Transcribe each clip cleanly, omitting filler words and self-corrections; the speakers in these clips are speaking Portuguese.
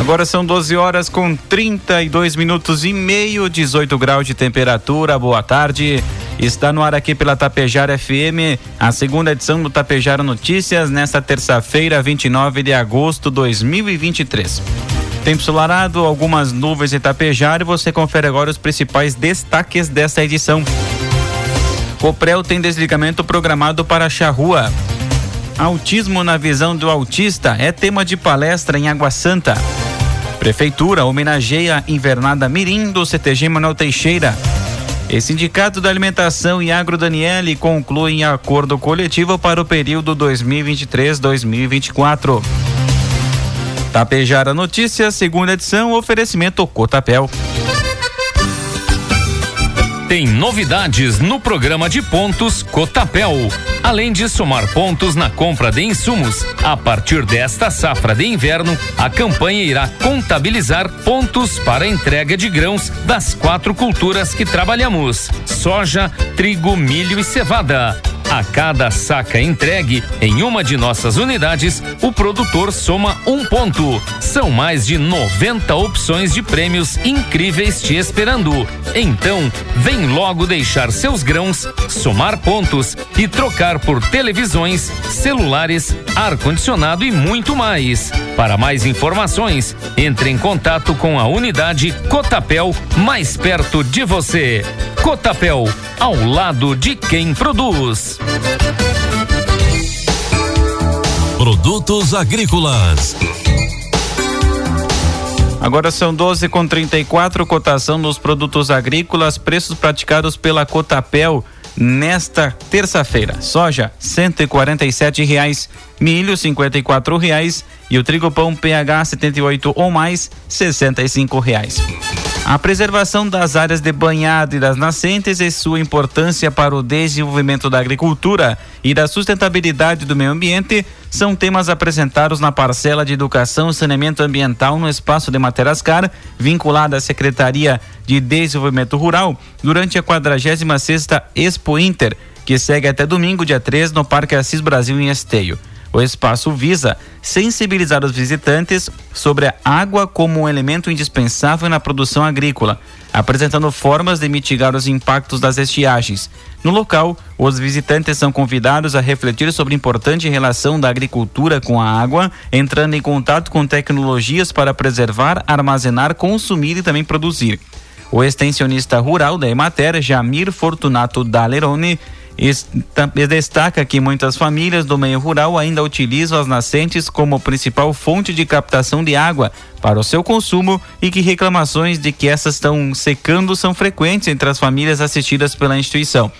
Agora são 12h32, 18 graus de temperatura. Boa tarde. Está no ar aqui pela Tapejara FM, a segunda edição do Tapejara Notícias, nesta terça-feira, 29 de agosto de 2023. Tempo ensolarado, algumas nuvens em Tapejara, e você confere agora os principais destaques desta edição. Coprel tem desligamento programado para Charrua. Autismo na visão do autista é tema de palestra em Água Santa. Prefeitura homenageia a Invernada Mirim do CTG Manoel Teixeira. E Sindicato da Alimentação e Agro Danieli concluem acordo coletivo para o período 2023-2024. Tapejara Notícias, segunda edição, oferecimento Cotapel. Tem novidades no programa de pontos Cotapel. Além de somar pontos na compra de insumos, a partir desta safra de inverno, a campanha irá contabilizar pontos para entrega de grãos das 4 culturas que trabalhamos: soja, trigo, milho e cevada. A cada saca entregue em uma de nossas unidades, o produtor soma um ponto. São mais de 90 opções de prêmios incríveis te esperando. Então, vem logo deixar seus grãos, somar pontos e trocar por televisões, celulares, ar-condicionado e muito mais. Para mais informações, entre em contato com a unidade Cotapel mais perto de você. Cotapel, ao lado de quem produz. Produtos agrícolas. Agora são 12h34, cotação dos produtos agrícolas, preços praticados pela Cotapel nesta terça-feira. Soja, R$147, milho, R$54 e o trigo pão PH 78 ou mais, R$65. A preservação das áreas de banhado e das nascentes e sua importância para o desenvolvimento da agricultura e da sustentabilidade do meio ambiente são temas apresentados na parcela de Educação e Saneamento Ambiental no espaço de Materascar, vinculada à Secretaria de Desenvolvimento Rural, durante a 46ª Expo Inter, que segue até domingo, dia 3, no Parque Assis Brasil, em Esteio. O espaço visa sensibilizar os visitantes sobre a água como um elemento indispensável na produção agrícola, apresentando formas de mitigar os impactos das estiagens. No local, os visitantes são convidados a refletir sobre a importante relação da agricultura com a água, entrando em contato com tecnologias para preservar, armazenar, consumir e também produzir. O extensionista rural da Emater, Jamir Fortunato Dalerone, destaca que muitas famílias do meio rural ainda utilizam as nascentes como principal fonte de captação de água para o seu consumo e que reclamações de que essas estão secando são frequentes entre as famílias assistidas pela instituição.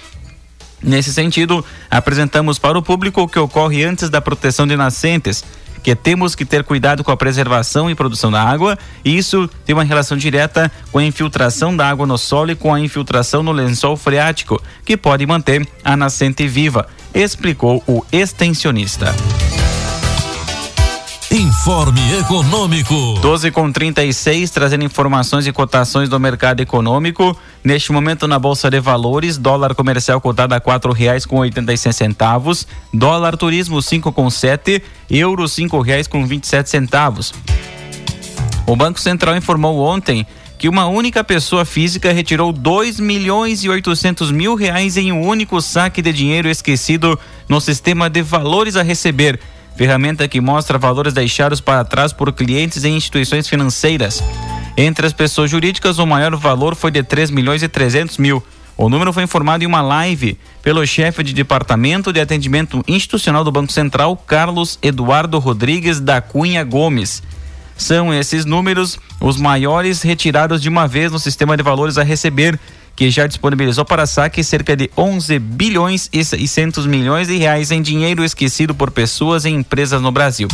Nesse sentido, apresentamos para o público o que ocorre antes da proteção de nascentes, que temos que ter cuidado com a preservação e produção da água, e isso tem uma relação direta com a infiltração da água no solo e com a infiltração no lençol freático, que pode manter a nascente viva, explicou o extensionista. Informe Econômico. 12h36, trazendo informações e cotações do mercado econômico. Neste momento, na Bolsa de Valores, dólar comercial cotado a R$4,86, dólar turismo 5,7, euro R$5,27. O Banco Central informou ontem que uma única pessoa física retirou R$2.800.000 em um único saque de dinheiro esquecido no sistema de valores a receber, ferramenta que mostra valores deixados para trás por clientes e instituições financeiras. Entre as pessoas jurídicas, o maior valor foi de R$3.300.000. O número foi informado em uma live pelo chefe de Departamento de Atendimento Institucional do Banco Central, Carlos Eduardo Rodrigues da Cunha Gomes. São esses números os maiores retirados de uma vez no sistema de valores a receber, que já disponibilizou para saque cerca de R$11,6 bilhões em dinheiro esquecido por pessoas e empresas no Brasil.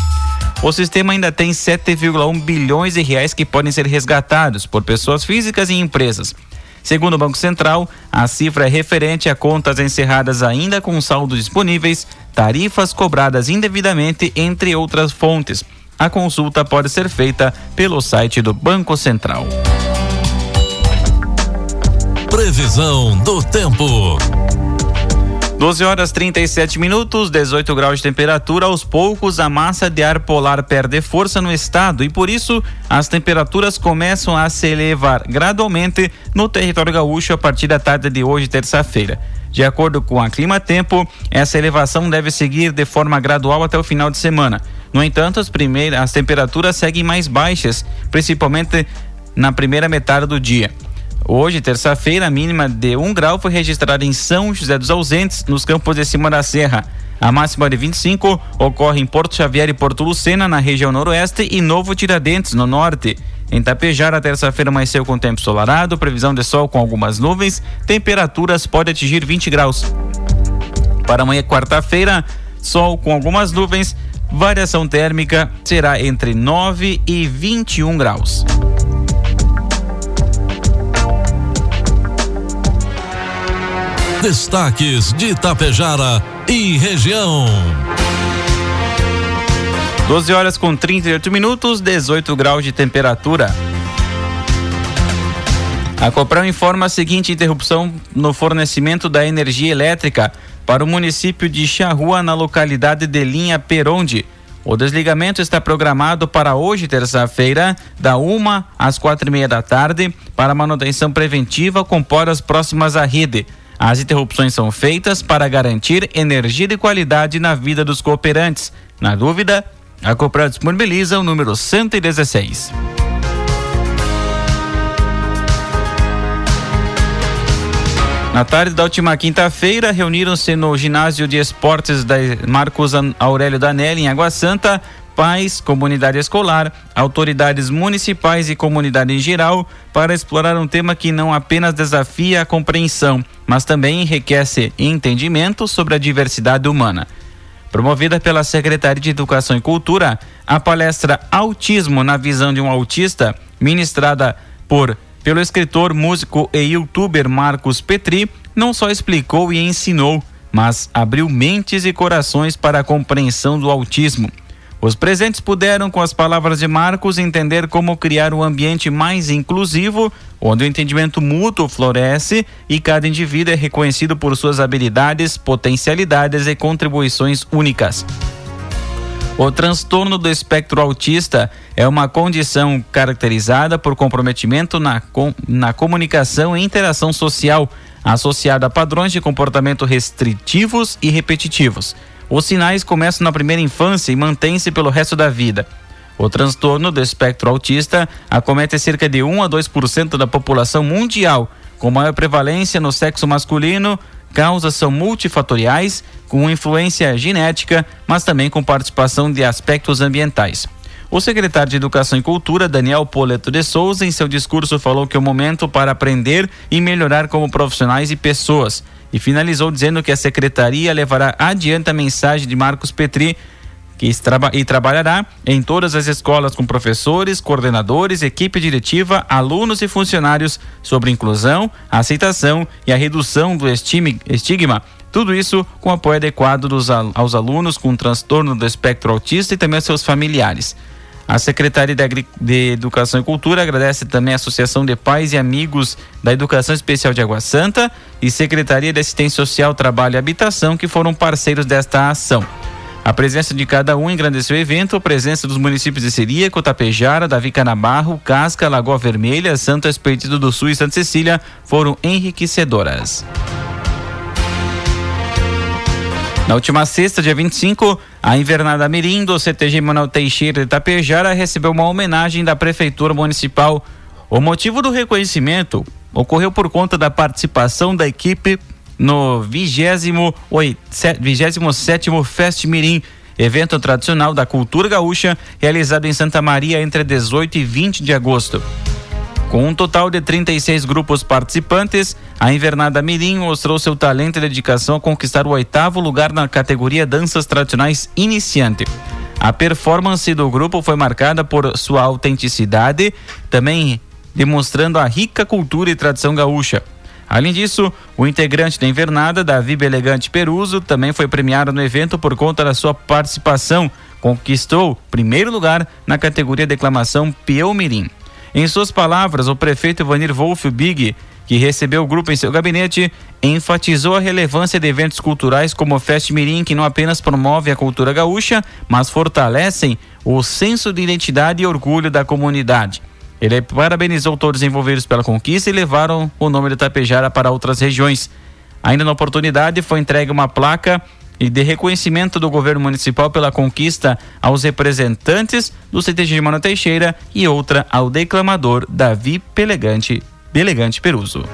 O sistema ainda tem 7,1 bilhões de reais que podem ser resgatados por pessoas físicas e empresas. Segundo o Banco Central, a cifra é referente a contas encerradas ainda com saldos disponíveis, tarifas cobradas indevidamente, entre outras fontes. A consulta pode ser feita pelo site do Banco Central. Previsão do tempo. 12h37, 18 graus de temperatura. Aos poucos, a massa de ar polar perde força no estado e, por isso, as temperaturas começam a se elevar gradualmente no território gaúcho a partir da tarde de hoje, terça-feira. De acordo com a Climatempo, essa elevação deve seguir de forma gradual até o final de semana. No entanto, as temperaturas seguem mais baixas, principalmente na primeira metade do dia. Hoje, terça-feira, a mínima de 1 grau foi registrada em São José dos Ausentes, nos Campos de Cima da Serra. A máxima de 25 ocorre em Porto Xavier e Porto Lucena, na região noroeste, e Novo Tiradentes, no norte. Em Tapejara, terça-feira amanheceu com tempo ensolarado, previsão de sol com algumas nuvens, temperaturas podem atingir 20 graus. Para amanhã, quarta-feira, sol com algumas nuvens, variação térmica será entre 9 e 21 graus. Destaques de Itapejara e região. 12h38, 18 graus de temperatura. A Coprel informa a seguinte interrupção no fornecimento da energia elétrica para o município de Charrua, na localidade de Linha Peronde. O desligamento está programado para hoje, terça-feira, da 1 às 4h30 da tarde, para manutenção preventiva com podas próximas à rede. As interrupções são feitas para garantir energia de qualidade na vida dos cooperantes. Na dúvida, a Coprel disponibiliza o número 116. Na tarde da última quinta-feira, reuniram-se no ginásio de esportes da Marcos Aurélio Danieli, em Água Santa, pais, comunidade escolar, autoridades municipais e comunidade em geral, para explorar um tema que não apenas desafia a compreensão, mas também enriquece entendimento sobre a diversidade humana. Promovida pela Secretaria de Educação e Cultura, a palestra Autismo na Visão de um Autista, ministrada pelo escritor, músico e youtuber Marcos Petri, não só explicou e ensinou, mas abriu mentes e corações para a compreensão do autismo. Os presentes puderam, com as palavras de Marcos, entender como criar um ambiente mais inclusivo, onde o entendimento mútuo floresce e cada indivíduo é reconhecido por suas habilidades, potencialidades e contribuições únicas. O transtorno do espectro autista é uma condição caracterizada por comprometimento na comunicação e interação social, associada a padrões de comportamento restritivos e repetitivos. Os sinais começam na primeira infância e mantêm-se pelo resto da vida. O transtorno do espectro autista acomete cerca de 1 a 2% da população mundial, com maior prevalência no sexo masculino. Causas são multifatoriais, com influência genética, mas também com participação de aspectos ambientais. O secretário de Educação e Cultura, Daniel Poleto de Souza, em seu discurso falou que é o momento para aprender e melhorar como profissionais e pessoas, e finalizou dizendo que a secretaria levará adiante a mensagem de Marcos Petri e trabalhará em todas as escolas com professores, coordenadores, equipe diretiva, alunos e funcionários sobre inclusão, aceitação e a redução do estigma. Tudo isso com apoio adequado aos alunos com transtorno do espectro autista e também aos seus familiares. A Secretaria de Educação e Cultura agradece também a Associação de Pais e Amigos da Educação Especial de Água Santa e Secretaria de Assistência Social, Trabalho e Habitação, que foram parceiros desta ação. A presença de cada um engrandeceu o evento, a presença dos municípios de Ciríaco, Tapejara, Davi Canabarro, Casca, Lagoa Vermelha, Santo Expedito do Sul e Santa Cecília foram enriquecedoras. Na última sexta, dia 25, a Invernada Mirim do CTG Manoel Teixeira de Tapejara recebeu uma homenagem da Prefeitura Municipal. O motivo do reconhecimento ocorreu por conta da participação da equipe no 27º Fest Mirim, evento tradicional da cultura gaúcha, realizado em Santa Maria entre 18 e 20 de agosto. Com um total de 36 grupos participantes, a Invernada Mirim mostrou seu talento e dedicação a conquistar o 8º lugar na categoria Danças Tradicionais Iniciante. A performance do grupo foi marcada por sua autenticidade, também demonstrando a rica cultura e tradição gaúcha. Além disso, o integrante da Invernada, Davi Pelegante Peruso, também foi premiado no evento por conta da sua participação. Conquistou primeiro lugar na categoria declamação Pieu Mirim. Em suas palavras, o prefeito Ivanir Wolff Big, que recebeu o grupo em seu gabinete, enfatizou a relevância de eventos culturais como o Fest Mirim, que não apenas promove a cultura gaúcha, mas fortalecem o senso de identidade e orgulho da comunidade. Ele parabenizou todos os envolvidos pela conquista e levaram o nome do Tapejara para outras regiões. Ainda na oportunidade, foi entregue uma placa de reconhecimento do governo municipal pela conquista aos representantes do CTG Manoel Teixeira e outra ao declamador Davi Pelegante Peruso.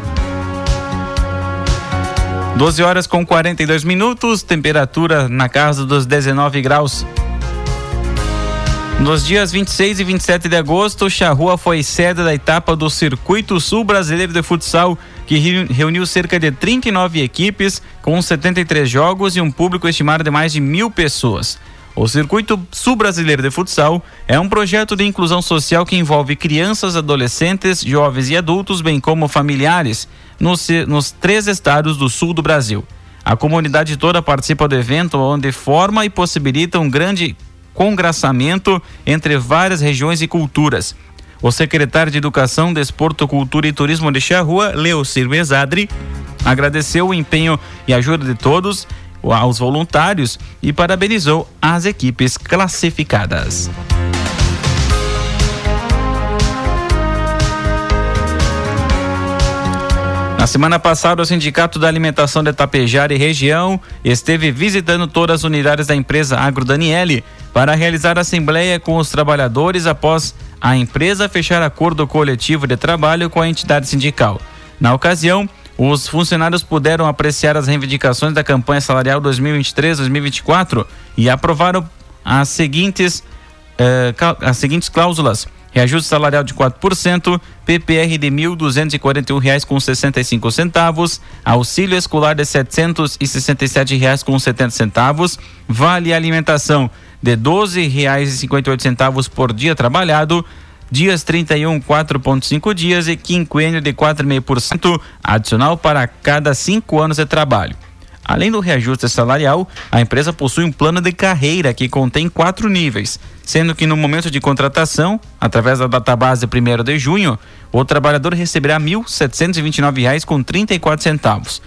12h42, temperatura na casa dos 19 graus. Nos dias 26 e 27 de agosto, Charrua foi sede da etapa do Circuito Sul Brasileiro de Futsal, que reuniu cerca de 39 equipes, com 73 jogos e um público estimado de mais de 1.000 pessoas. O Circuito Sul Brasileiro de Futsal é um projeto de inclusão social que envolve crianças, adolescentes, jovens e adultos, bem como familiares, nos 3 estados do sul do Brasil. A comunidade toda participa do evento, onde forma e possibilita um grande congraçamento entre várias regiões e culturas. O secretário de Educação, Desporto, Cultura e Turismo de Charrua, Leocir Mesadri, agradeceu o empenho e ajuda de todos, aos voluntários, e parabenizou as equipes classificadas. Na semana passada, o Sindicato da Alimentação de Tapejara e região esteve visitando todas as unidades da empresa Agro Danieli para realizar assembleia com os trabalhadores após a empresa fechar acordo coletivo de trabalho com a entidade sindical. Na ocasião, os funcionários puderam apreciar as reivindicações da campanha salarial 2023-2024 e aprovaram as seguintes cláusulas: reajuste salarial de 4%, PPR de R$ 1.241,65, auxílio escolar de R$ 767,70, vale alimentação de R$ 12,58 por dia trabalhado, dias 31, 4,5 dias e quinquênio de 4,5% adicional para cada 5 anos de trabalho. Além do reajuste salarial, a empresa possui um plano de carreira que contém 4 níveis, sendo que no momento de contratação, através da database 1º de junho, o trabalhador receberá R$ 1.729,34.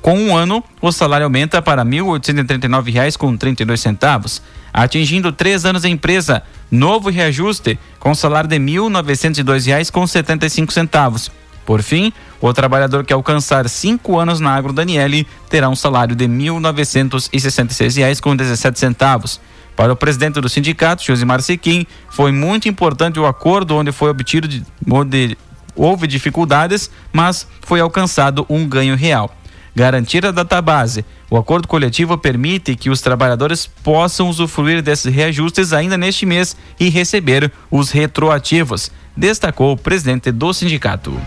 Com um ano, o salário aumenta para R$ 1.839,32. Atingindo 3 anos de empresa, novo reajuste com salário de R$ 1.902,75. Por fim, o trabalhador que alcançar 5 anos na Agro Danieli terá um salário de R$ 1.966,17. Para o presidente do sindicato, Josimar Siquim, foi muito importante o acordo onde foi obtido, onde houve dificuldades, mas foi alcançado um ganho real. Garantir a database. O acordo coletivo permite que os trabalhadores possam usufruir desses reajustes ainda neste mês e receber os retroativos, destacou o presidente do sindicato.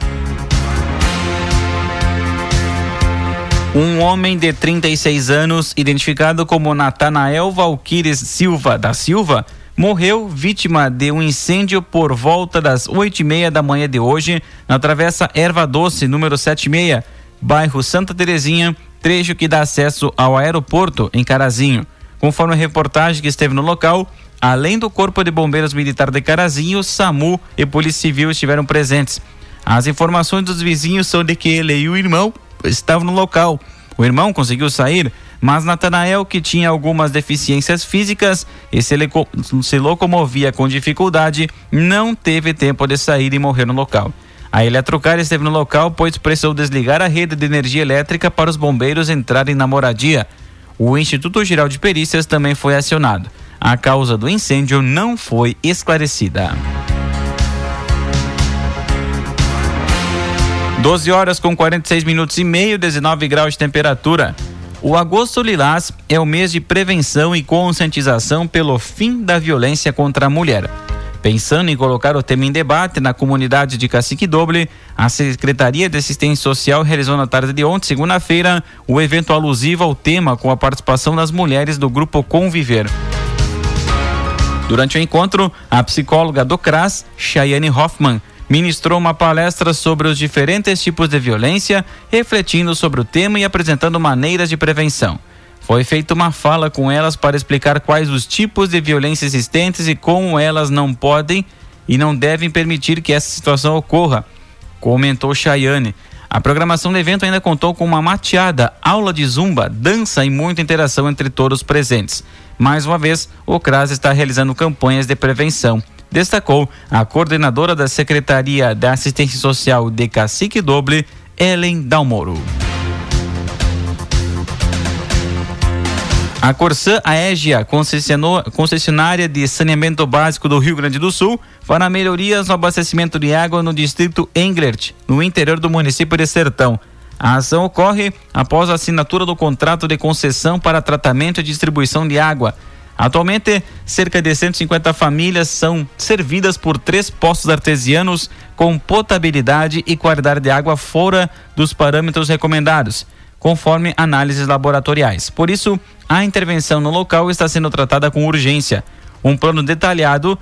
Um homem de 36 anos, identificado como Natanael Valquires Silva da Silva, morreu vítima de um incêndio por volta das 8h30 da manhã de hoje na Travessa Erva Doce, número 76, bairro Santa Terezinha, trecho que dá acesso ao aeroporto em Carazinho. Conforme a reportagem que esteve no local, além do Corpo de Bombeiros Militar de Carazinho, SAMU e Polícia Civil estiveram presentes. As informações dos vizinhos são de que ele e o irmão estavam no local. O irmão conseguiu sair, mas Natanael, que tinha algumas deficiências físicas e se locomovia com dificuldade, não teve tempo de sair e morreu no local. A Eletrocar esteve no local, pois precisou desligar a rede de energia elétrica para os bombeiros entrarem na moradia. O Instituto Geral de Perícias também foi acionado. A causa do incêndio não foi esclarecida. 12h46, 19 graus de temperatura. O Agosto Lilás é o mês de prevenção e conscientização pelo fim da violência contra a mulher. Pensando em colocar o tema em debate na comunidade de Cacique Doble, a Secretaria de Assistência Social realizou na tarde de ontem, segunda-feira, o evento alusivo ao tema com a participação das mulheres do grupo Conviver. Durante o encontro, a psicóloga do CRAS, Chayane Hoffmann, ministrou uma palestra sobre os diferentes tipos de violência, refletindo sobre o tema e apresentando maneiras de prevenção. Foi feita uma fala com elas para explicar quais os tipos de violência existentes e como elas não podem e não devem permitir que essa situação ocorra, comentou Chayane. A programação do evento ainda contou com uma mateada, aula de zumba, dança e muita interação entre todos presentes. Mais uma vez, o CRAS está realizando campanhas de prevenção, destacou a coordenadora da Secretaria da Assistência Social de Cacique Doble, Helen Dalmoro. A Corsan, a Aegea, concessionária de saneamento básico do Rio Grande do Sul, fará melhorias no abastecimento de água no distrito Englert, no interior do município de Sertão. A ação ocorre após a assinatura do contrato de concessão para tratamento e distribuição de água. Atualmente, cerca de 150 famílias são servidas por 3 postos artesianos com potabilidade e qualidade de água fora dos parâmetros recomendados, conforme análises laboratoriais. Por isso, a intervenção no local está sendo tratada com urgência. Um plano detalhado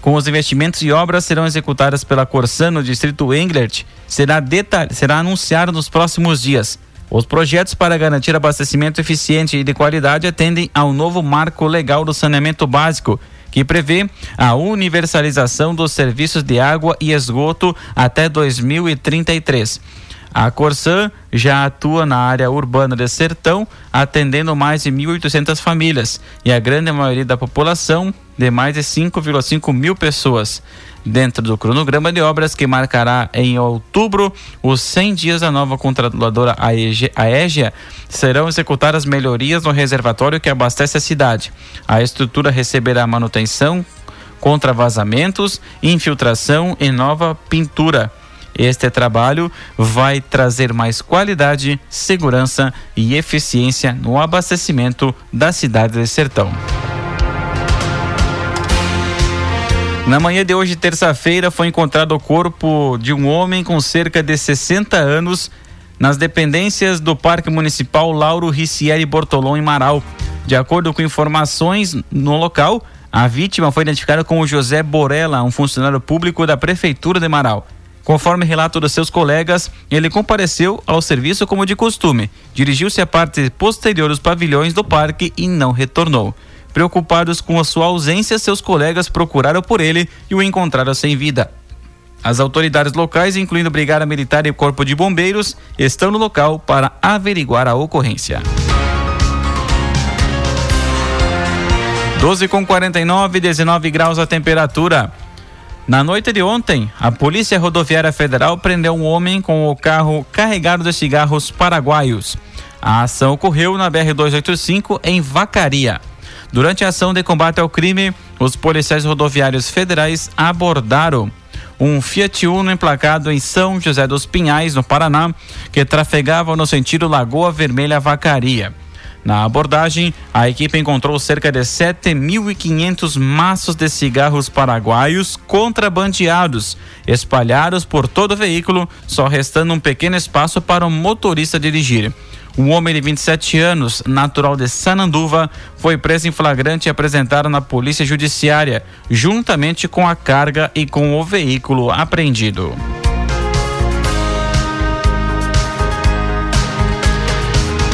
com os investimentos e obras serão executadas pela Corsan no distrito Englert será anunciado nos próximos dias. Os projetos para garantir abastecimento eficiente e de qualidade atendem ao novo marco legal do saneamento básico, que prevê a universalização dos serviços de água e esgoto até 2033. A Corsan já atua na área urbana de Sertão, atendendo mais de 1.800 famílias e a grande maioria da população, de mais de 5,5 mil pessoas. Dentro do cronograma de obras, que marcará em outubro os 100 dias da nova controladora Aegea, serão executadas melhorias no reservatório que abastece a cidade. A estrutura receberá manutenção contra vazamentos, infiltração e nova pintura. Este trabalho vai trazer mais qualidade, segurança e eficiência no abastecimento da cidade de Sertão. Na manhã de hoje, terça-feira, foi encontrado o corpo de um homem com cerca de 60 anos nas dependências do Parque Municipal Lauro Ricieri Bortolom, em Marau. De acordo com informações no local, a vítima foi identificada como José Borella, um funcionário público da Prefeitura de Marau. Conforme relato dos seus colegas, ele compareceu ao serviço como de costume, dirigiu-se à parte posterior dos pavilhões do parque e não retornou. Preocupados com a sua ausência, seus colegas procuraram por ele e o encontraram sem vida. As autoridades locais, incluindo Brigada Militar e Corpo de Bombeiros, estão no local para averiguar a ocorrência. 12:49, 19 graus a temperatura. Na noite de ontem, a Polícia Rodoviária Federal prendeu um homem com o carro carregado de cigarros paraguaios. A ação ocorreu na BR-285, em Vacaria. Durante a ação de combate ao crime, os policiais rodoviários federais abordaram um Fiat Uno emplacado em São José dos Pinhais, no Paraná, que trafegava no sentido Lagoa Vermelha-Vacaria. Na abordagem, a equipe encontrou cerca de 7.500 maços de cigarros paraguaios contrabandeados, espalhados por todo o veículo, só restando um pequeno espaço para o motorista dirigir. Um homem de 27 anos, natural de Sananduva, foi preso em flagrante e apresentado na Polícia Judiciária, juntamente com a carga e com o veículo apreendido.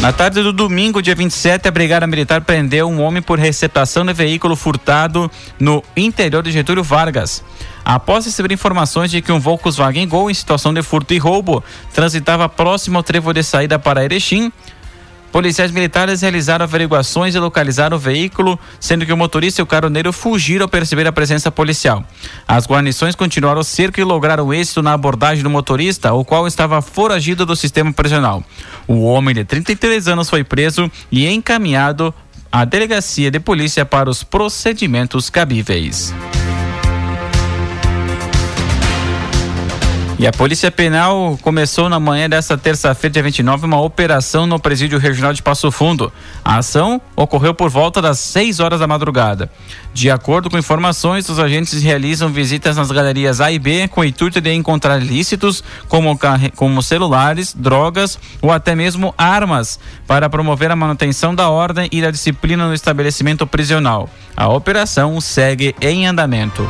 Na tarde do domingo, dia 27, a Brigada Militar prendeu um homem por receptação de veículo furtado no interior de Getúlio Vargas. Após receber informações de que um Volkswagen Gol em situação de furto e roubo transitava próximo ao trevo de saída para Erechim, policiais militares realizaram averiguações e localizaram o veículo, sendo que o motorista e o caroneiro fugiram ao perceber a presença policial. As guarnições continuaram o cerco e lograram êxito na abordagem do motorista, o qual estava foragido do sistema prisional. O homem de 33 anos foi preso e encaminhado à delegacia de polícia para os procedimentos cabíveis. E a Polícia Penal começou na manhã desta terça-feira, dia 29, uma operação no Presídio Regional de Passo Fundo. A ação ocorreu por volta das 6 horas da madrugada. De acordo com informações, os agentes realizam visitas nas galerias A e B com o intuito de encontrar ilícitos, como celulares, drogas ou até mesmo armas, para promover a manutenção da ordem e da disciplina no estabelecimento prisional. A operação segue em andamento.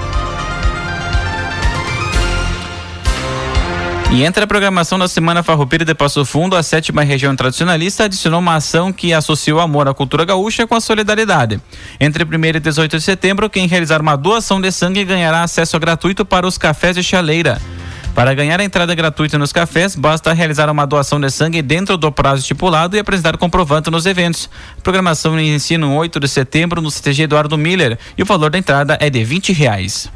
E entre a programação da Semana Farroupilha de Passo Fundo, a 7ª Região Tradicionalista adicionou uma ação que associou o amor à cultura gaúcha com a solidariedade. Entre 1º e 18 de setembro, quem realizar uma doação de sangue ganhará acesso gratuito para os cafés de chaleira. Para ganhar a entrada gratuita nos cafés, basta realizar uma doação de sangue dentro do prazo estipulado e apresentar comprovante nos eventos. A programação inicia no 8 de setembro no CTG Eduardo Miller e o valor da entrada é de R$ 20.